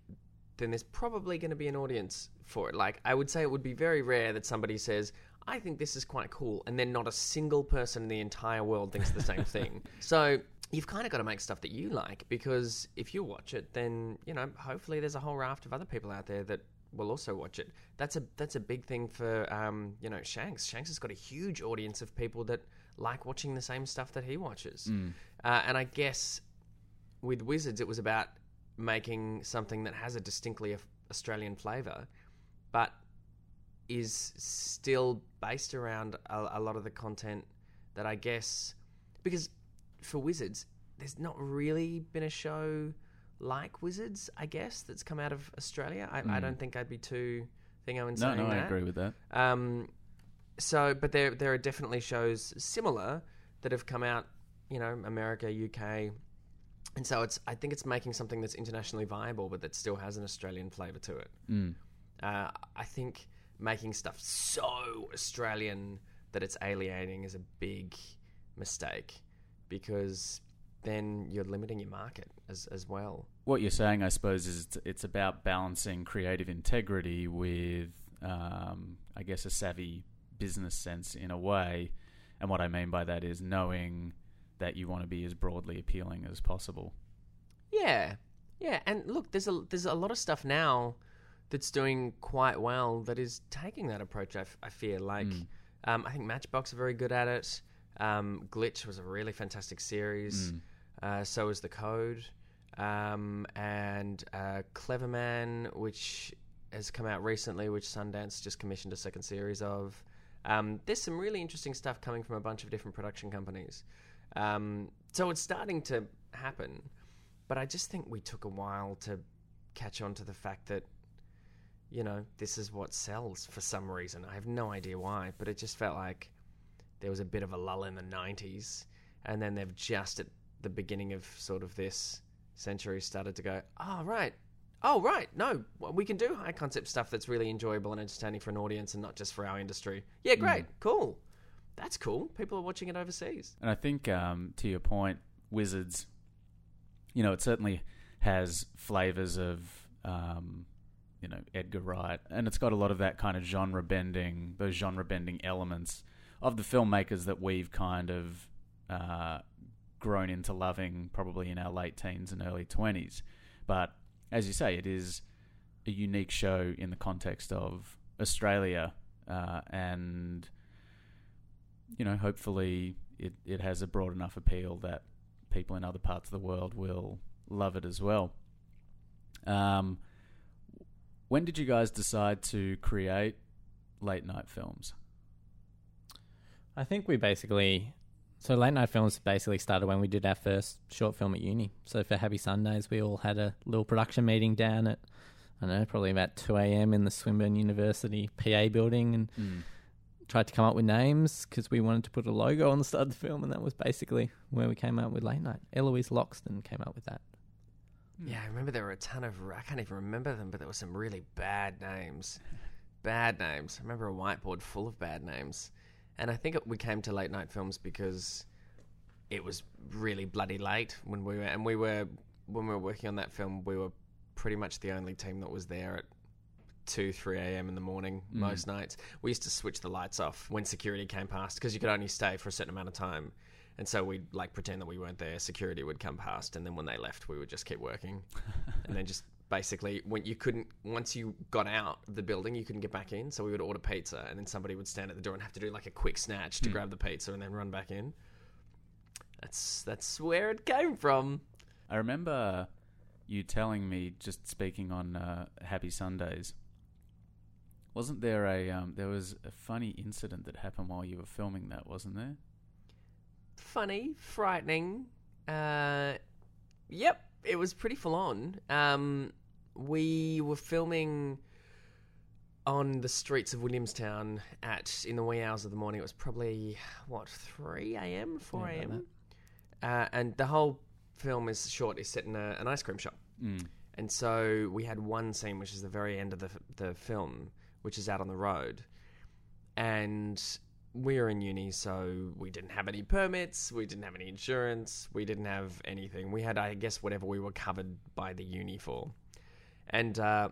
then there's probably going to be an audience for it. Like, I would say it would be very rare that somebody says, I think this is quite cool, and then not a single person in the entire world thinks the same thing. So you've kind of got to make stuff that you like, because if you watch it, then, you know, hopefully there's a whole raft of other people out there that will also watch it. That's a that's a big thing for um, you know, Shanks. Shanks has got a huge audience of people that like watching the same stuff that he watches. Mm. Uh, and I guess with Wizards, it was about making something that has a distinctly Australian flavour, but is still based around a, a lot of the content that I guess, because for Wizards, there's not really been a show like Wizards, I guess, that's come out of Australia. I, mm. I don't think I'd be too thingo in saying that. No, no, I that. agree with that. Um, so, but there there are definitely shows similar that have come out, you know, America, U K, and so it's. I think it's making something that's internationally viable, but that still has an Australian flavour to it. Mm. Uh, I think making stuff so Australian that it's alienating is a big mistake, because then you're limiting your market as as well. What you're saying, I suppose, is it's, it's about balancing creative integrity with, um, I guess, a savvy business sense in a way. And what I mean by that is knowing that you want to be as broadly appealing as possible. Yeah, yeah. And look, there's a there's a lot of stuff now that's doing quite well that is taking that approach. I, f- I feel like mm. um, I think Matchbox are very good at it. Um, Glitch was a really fantastic series. Mm. Uh, so is The Code, um, and uh, Clever Man, which has come out recently, which Sundance just commissioned a second series of. Um, there's some really interesting stuff coming from a bunch of different production companies. Um, so it's starting to happen, but I just think we took a while to catch on to the fact that you know, this is what sells for some reason. I have no idea why, but it just felt like there was a bit of a lull in the nineties, and then they've just at the beginning of sort of this century started to go, oh, right, oh, right, no, we can do high-concept stuff that's really enjoyable and entertaining for an audience and not just for our industry. Yeah, great, mm. cool. That's cool. People are watching it overseas. And I think, um, to your point, Wizards, you know, it certainly has flavours of... Um, you know, Edgar Wright, and it's got a lot of that kind of genre bending, those genre bending elements of the filmmakers that we've kind of uh, grown into loving probably in our late teens and early twenties. But as you say, it is a unique show in the context of Australia, uh, and, you know, hopefully it, it has a broad enough appeal that people in other parts of the world will love it as well. Um, When did you guys decide to create Late Night Films? I think we basically... So Late Night Films basically started when we did our first short film at uni. So for Happy Sundays, we all had a little production meeting down at, I don't know, probably about two a.m. in the Swinburne University P A building, and mm. tried to come up with names because we wanted to put a logo on the start of the film, and that was basically where we came up with Late Night. Eloise Loxton came up with that. Yeah, I remember there were a ton of... I can't even remember them, but there were some really bad names. Bad names. I remember a whiteboard full of bad names. And I think it, we came to Late Night Films because it was really bloody late when we were... And we were... When we were working on that film, we were pretty much the only team that was there at two, three a.m. in the morning mm. most nights. We used to switch the lights off when security came past because you could only stay for a certain amount of time. And so we'd like pretend that we weren't there. Security would come past, and then when they left, we would just keep working. And then just basically, when you couldn't, once you got out of the building, you couldn't get back in. So we would order pizza, and then somebody would stand at the door and have to do like a quick snatch to mm. grab the pizza and then run back in. That's that's where it came from. I remember you telling me, just speaking on uh, Happy Sundays. Wasn't there a um, there was a funny incident that happened while you were filming that, wasn't there? Funny, frightening. Uh, yep, it was pretty full on. Um, we were filming on the streets of Williamstown at in the wee hours of the morning. It was probably what three a.m., four a.m. Uh, and the whole film is short. Is set in a, an ice cream shop, mm. and so we had one scene, which is the very end of the the film, which is out on the road, and. We were in uni, so we didn't have any permits, we didn't have any insurance, we didn't have anything. We had, I guess, whatever we were covered by the uni for. And uh,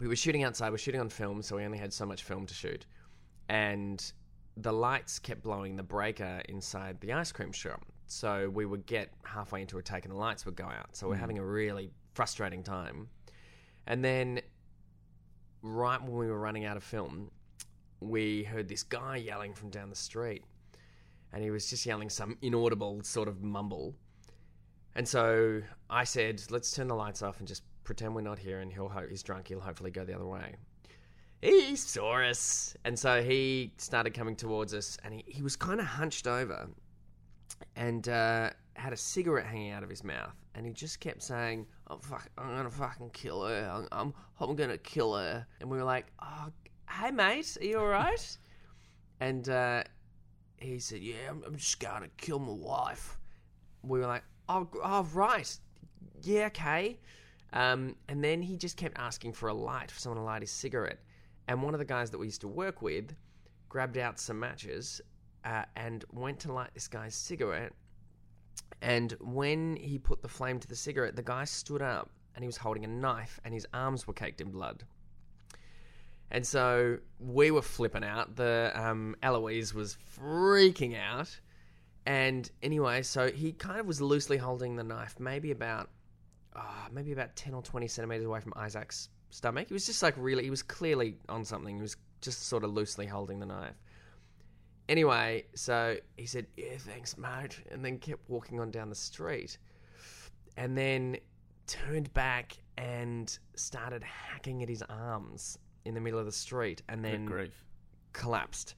we were shooting outside, we were shooting on film, so we only had so much film to shoot. And the lights kept blowing the breaker inside the ice cream shop. So we would get halfway into a take and the lights would go out. So we're mm. having a really frustrating time. And then right when we were running out of film... we heard this guy yelling from down the street, and he was just yelling some inaudible sort of mumble. And so I said, let's turn the lights off and just pretend we're not here, and he'll ho- he's drunk, he'll hopefully go the other way. He saw us, and so he started coming towards us, and he, he was kind of hunched over and uh, had a cigarette hanging out of his mouth, and he just kept saying, oh, fuck, I'm going to fucking kill her, I'm, I'm, I'm going to kill her. And we were like, oh, hey mate, are you alright? And uh, he said, yeah, I'm, I'm just going to kill my wife. We were like, oh, oh right, yeah, okay. Um, and then he just kept asking for a light, for someone to light his cigarette. And one of the guys that we used to work with grabbed out some matches uh, and went to light this guy's cigarette. And when he put the flame to the cigarette, the guy stood up and he was holding a knife and his arms were caked in blood. And so we were flipping out. The um, Eloise was freaking out. And anyway, so he kind of was loosely holding the knife, maybe about oh, maybe about ten or twenty centimetres away from Isaac's stomach. He was just like really, he was clearly on something. He was just sort of loosely holding the knife. Anyway, so he said, yeah, thanks, mate. And then kept walking on down the street. And then turned back and started hacking at his arms in the middle of the street, and then collapsed.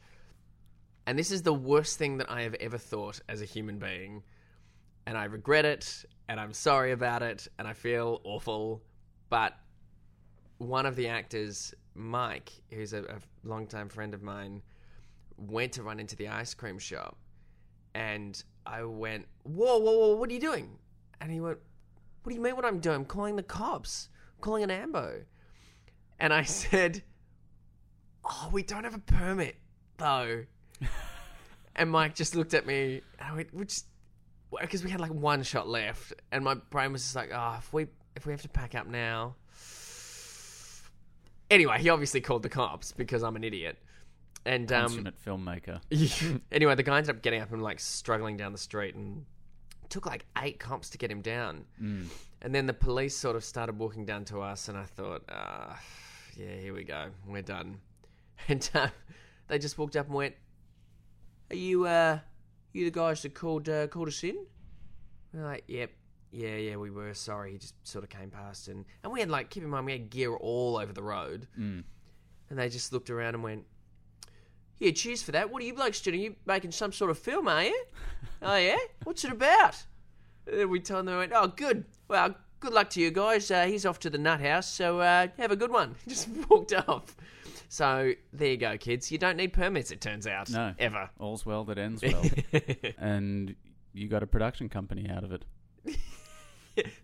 And this is the worst thing that I have ever thought as a human being, and I regret it, and I'm sorry about it, and I feel awful, but one of the actors, Mike, who's a, a longtime friend of mine, went to run into the ice cream shop, and I went, whoa, whoa, whoa, what are you doing? And he went, what do you mean what I'm doing? I'm calling the cops. I'm calling an ambo. And I said, oh, we don't have a permit, though. And Mike just looked at me, and I went, we just, because we had like one shot left, and my brain was just like, oh, if we, if we have to pack up now. Anyway, he obviously called the cops because I'm an idiot. And um, consummate filmmaker. Anyway, the guy ended up getting up and like struggling down the street, and it took like eight cops to get him down. Mm. And then the police sort of started walking down to us, and I thought, uh, yeah, here we go. We're done. And uh, they just walked up and went, are you uh, you the guys that called, uh, called us in? And we're like, yep. Yeah, yeah, we were. Sorry, he just sort of came past. And, and we had, like, keep in mind, we had gear all over the road. Mm. And they just looked around and went, yeah, cheers for that. What are you blokes doing? Are you making some sort of film, are you? Oh, yeah? What's it about? And then we told them, they went, oh, good. Well, good luck to you guys. Uh, he's off to the nut house, so uh, have a good one. Just walked off. So there you go, kids. You don't need permits, it turns out. No. Ever. All's well that ends well. And you got a production company out of it.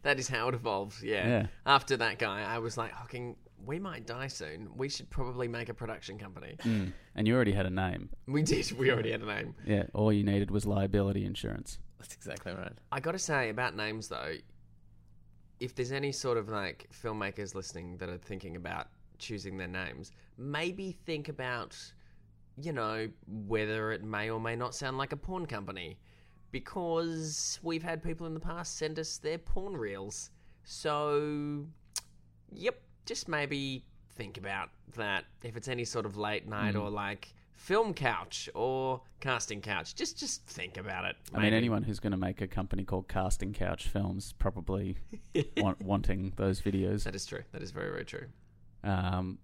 That is how it evolved, yeah. yeah. After that guy, I was like, Hocking, we might die soon. We should probably make a production company. Mm. And you already had a name. We did. We already had a name. Yeah, all you needed was liability insurance. That's exactly right. I got to say, about names, though, if there's any sort of, like, filmmakers listening that are thinking about choosing their names, maybe think about, you know, whether it may or may not sound like a porn company. Because we've had people in the past send us their porn reels. So, yep, just maybe think about that. If it's any sort of late night mm. or like film couch or casting couch, just just think about it. Maybe. I mean, anyone who's going to make a company called Casting Couch Films probably want, wanting those videos. That is true. That is very, very true. Um.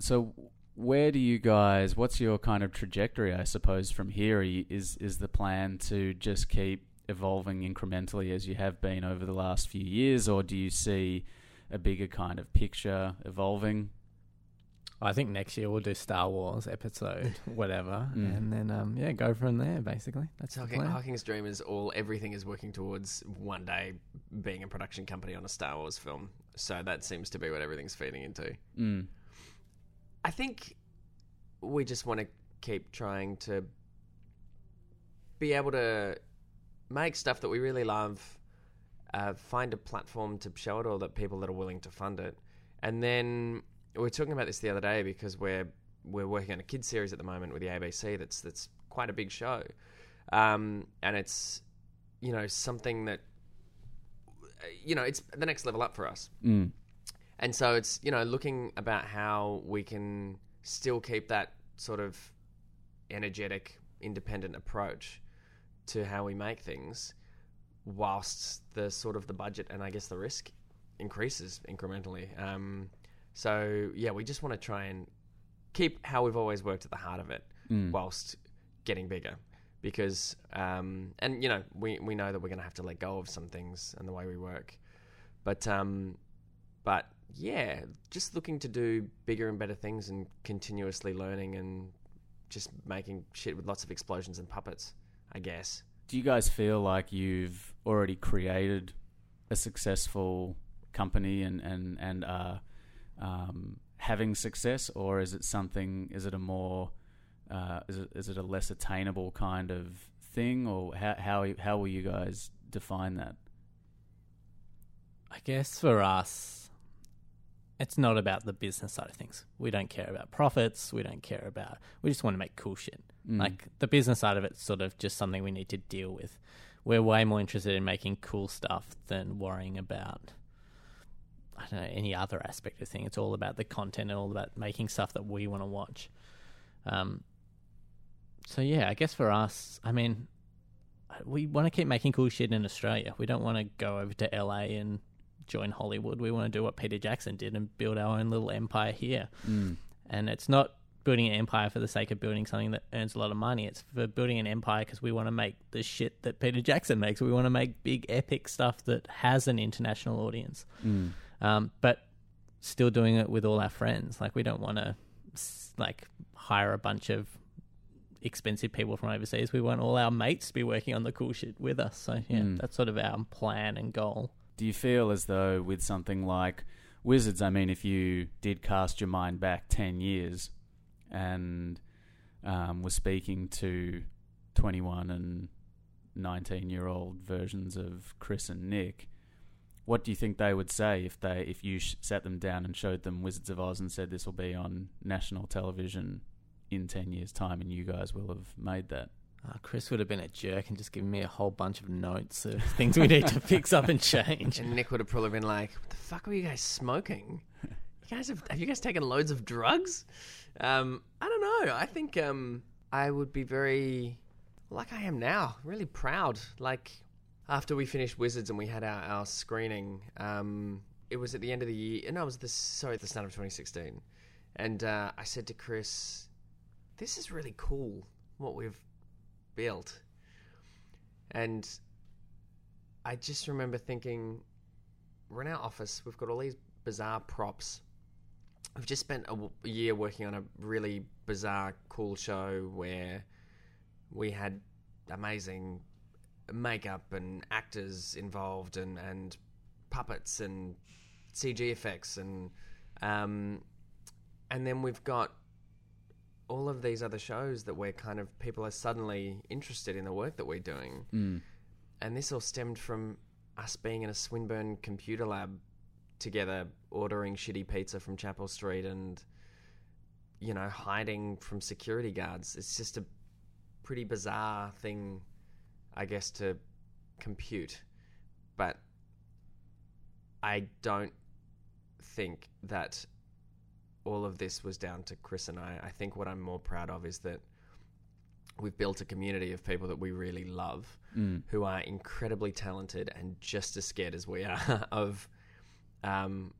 So... where do you guys, what's your kind of trajectory, I suppose, from here? Is is the plan to just keep evolving incrementally as you have been over the last few years, or do you see a bigger kind of picture evolving? I think next year we'll do Star Wars episode, whatever, mm. and then, um, yeah, go from there, basically. That's Hocking, Hocking's dream is all, everything is working towards one day being a production company on a Star Wars film. So that seems to be what everything's feeding into. Mm. I think we just want to keep trying to be able to make stuff that we really love, uh, find a platform to show it all that people that are willing to fund it. And then we were talking about this the other day because we're we're working on a kids series at the moment with the A B C that's that's quite a big show. Um, and it's, you know, something that, you know, it's the next level up for us. Mm. And so it's, you know, looking about how we can still keep that sort of energetic, independent approach to how we make things whilst the sort of the budget and I guess the risk increases incrementally. Um, so, yeah, we just want to try and keep how we've always worked at the heart of it mm. whilst getting bigger because, um, and, you know, we, we know that we're going to have to let go of some things and the way we work. But, um, but... yeah, just looking to do bigger and better things and continuously learning and just making shit with lots of explosions and puppets, I guess. Do you guys feel like you've already created a successful company and, and, and are um, having success, or is it something, is it a more, uh, is it, is it a less attainable kind of thing, or how how, how will you guys define that? I guess for us... it's not about the business side of things. We don't care about profits. We don't care about... we just want to make cool shit. Mm. Like, the business side of it's sort of just something we need to deal with. We're way more interested in making cool stuff than worrying about, I don't know, any other aspect of thing. It's all about the content and all about making stuff that we want to watch. Um. So, yeah, I guess for us, I mean, we want to keep making cool shit in Australia. We don't want to go over to L A and... join Hollywood. We want to do what Peter Jackson did and build our own little empire here. Mm. And it's not building an empire for the sake of building something that earns a lot of money. It's for building an empire because we want to make the shit that Peter Jackson makes. We want to make big epic stuff that has an international audience. Mm. um, but still doing it with all our friends. Like, we don't want to like hire a bunch of expensive people from overseas. We want all our mates to be working on the cool shit with us. So yeah, mm. that's sort of our plan and goal. Do you feel as though with something like Wizards, I mean, if you did cast your mind back ten years and um, were speaking to twenty-one and nineteen-year-old versions of Chris and Nick, what do you think they would say if they if you sh- sat them down and showed them Wizards of Oz and said, this will be on national television in ten years' time and you guys will have made that? Uh, Chris would have been a jerk and just given me a whole bunch of notes of things we need to fix up and change. And Nick would have probably been like, what the fuck were you guys smoking? You guys have, have you guys taken loads of drugs? Um, I don't know. I think um, I would be very, like I am now, really proud. Like, after we finished Wizards and we had our, our screening, um, it was at the end of the year. No, it was this, sorry, at the start of twenty sixteen. And uh, I said to Chris, this is really cool, what we've built. And I just remember thinking, we're in our office, we've got all these bizarre props. I've just spent a, a year working on a really bizarre, cool show where we had amazing makeup and actors involved and, and puppets and C G effects. And, um, and then we've got all of these other shows that we're kind of, people are suddenly interested in the work that we're doing. Mm. And this all stemmed from us being in a Swinburne computer lab together, ordering shitty pizza from Chapel Street and, you know, hiding from security guards. It's just a pretty bizarre thing, I guess, to compute. But I don't think that all of this was down to Chris and I. I think what I'm more proud of is that we've built a community of people that we really love, mm. who are incredibly talented and just as scared as we are of um,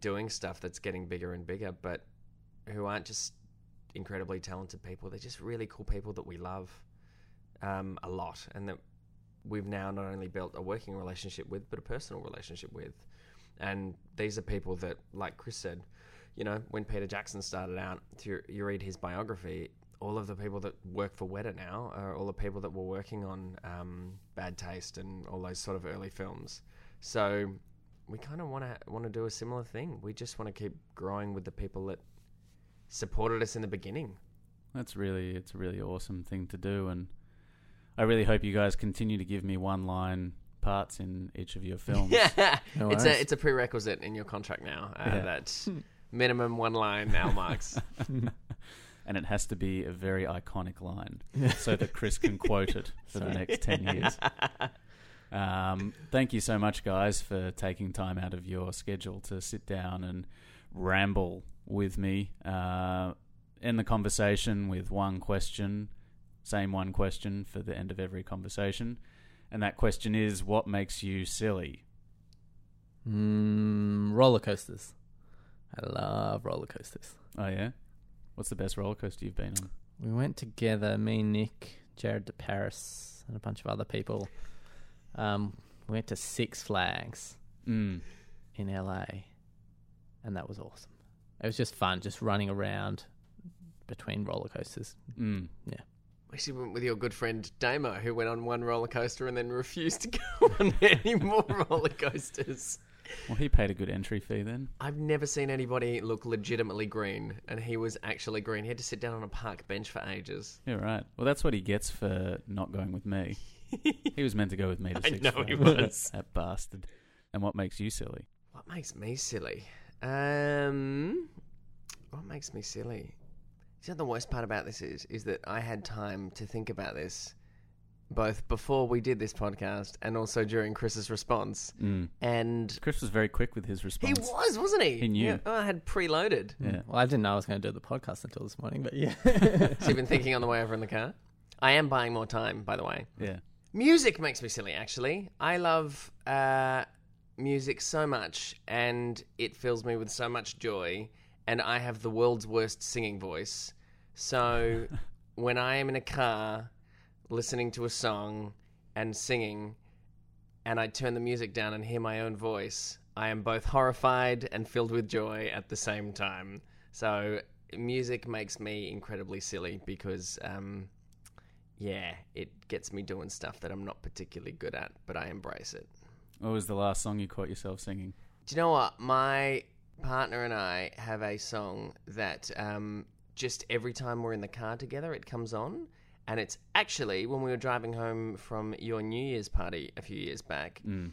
doing stuff that's getting bigger and bigger, but who aren't just incredibly talented people. They're just really cool people that we love um, a lot, and that we've now not only built a working relationship with, but a personal relationship with. And these are people that, like Chris said, you know, when Peter Jackson started out, to, you read his biography, all of the people that work for Weta now are all the people that were working on um, Bad Taste and all those sort of early films. So we kind of want to want to do a similar thing. We just want to keep growing with the people that supported us in the beginning. That's really, it's a really awesome thing to do. And I really hope you guys continue to give me one line parts in each of your films. Yeah, no it's, a, it's a prerequisite in your contract now uh, yeah. that... Minimum one line, Al Marks. And it has to be a very iconic line so that Chris can quote it for Sorry. the next ten years. Um, thank you so much, guys, for taking time out of your schedule to sit down and ramble with me. Uh, end the conversation with one question, same one question for the end of every conversation. And that question is, what makes you silly? Mm, roller coasters. I love roller coasters. Oh, yeah? What's the best roller coaster you've been on? We went together, me, Nick, Jared DeParis, and a bunch of other people. Um, we went to Six Flags mm. in L A, and that was awesome. It was just fun, just running around between roller coasters. Mm. Yeah. We actually went with your good friend Damo, who went on one roller coaster and then refused to go on any more roller coasters. Well, he paid a good entry fee then. I've never seen anybody look legitimately green, and he was actually green. He had to sit down on a park bench for ages. Yeah, right. Well, that's what he gets for not going with me. He was meant to go with me to Six Flags. I know he was. That bastard. And what makes you silly? What makes me silly? Um, what makes me silly? You know, the worst part about this is, is that I had time to think about this, both before we did this podcast and also during Chris's response. Mm. And Chris was very quick with his response. He was, wasn't he? He knew. Yeah. Oh, I had preloaded. Yeah. Well, I didn't know I was going to do the podcast until this morning, but yeah. So you've been thinking on the way over in the car? I am buying more time, by the way. Yeah. Music makes me silly, actually. I love uh, music so much, and it fills me with so much joy, and I have the world's worst singing voice. So when I am in a car listening to a song and singing, and I turn the music down and hear my own voice, I am both horrified and filled with joy at the same time. So music makes me incredibly silly because, um, yeah, it gets me doing stuff that I'm not particularly good at, but I embrace it. What was the last song you caught yourself singing? Do you know what? My partner and I have a song that um, just every time we're in the car together, it comes on. And it's actually when we were driving home from your New Year's party a few years back, mm.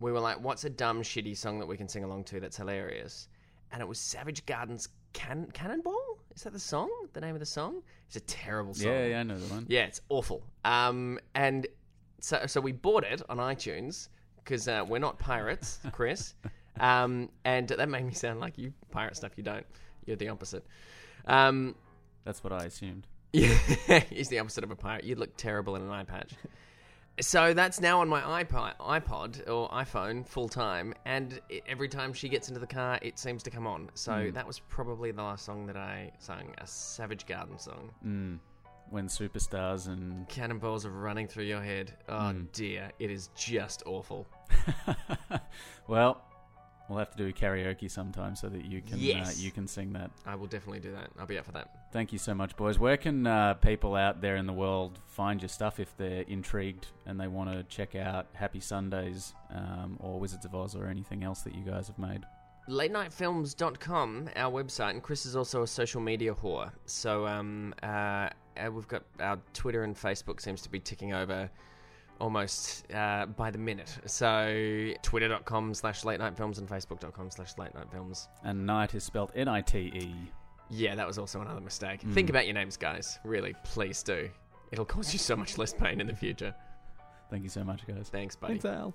we were like, what's a dumb, shitty song that we can sing along to that's hilarious? And it was Savage Garden's Can- Cannonball? Is that the song? The name of the song? It's a terrible song. Yeah, yeah, I know the one. Yeah, it's awful. Um, and so, so we bought it on iTunes because uh, we're not pirates, Chris. um, and that made me sound like you pirate stuff. You don't. You're the opposite. Um, that's what I assumed. Yeah, he's the opposite of a pirate. You'd look terrible in an eye patch. So that's now on my iPod, iPod or iPhone full time, and every time she gets into the car, it seems to come on. So mm. that was probably the last song that I sang, a Savage Garden song. Mm. When superstars and cannonballs are running through your head. Oh mm. dear, it is just awful. Well, we'll have to do karaoke sometime so that you can yes. uh, you can sing that. I will definitely do that. I'll be up for that. Thank you so much, boys. Where can uh, people out there in the world find your stuff if they're intrigued and they want to check out Happy Sundays um, or Wizards of Oz or anything else that you guys have made? late night films dot com, our website, and Chris is also a social media whore. So um, uh, we've got our Twitter and Facebook seems to be ticking over almost uh, by the minute. So twitter.com slash late night films and facebook.com slash late night films. And night is spelled N I T E. Yeah, that was also another mistake. Mm. Think about your names, guys. Really, please do. It'll cause you so much less pain in the future. Thank you so much, guys. Thanks, buddy. Thanks, Al.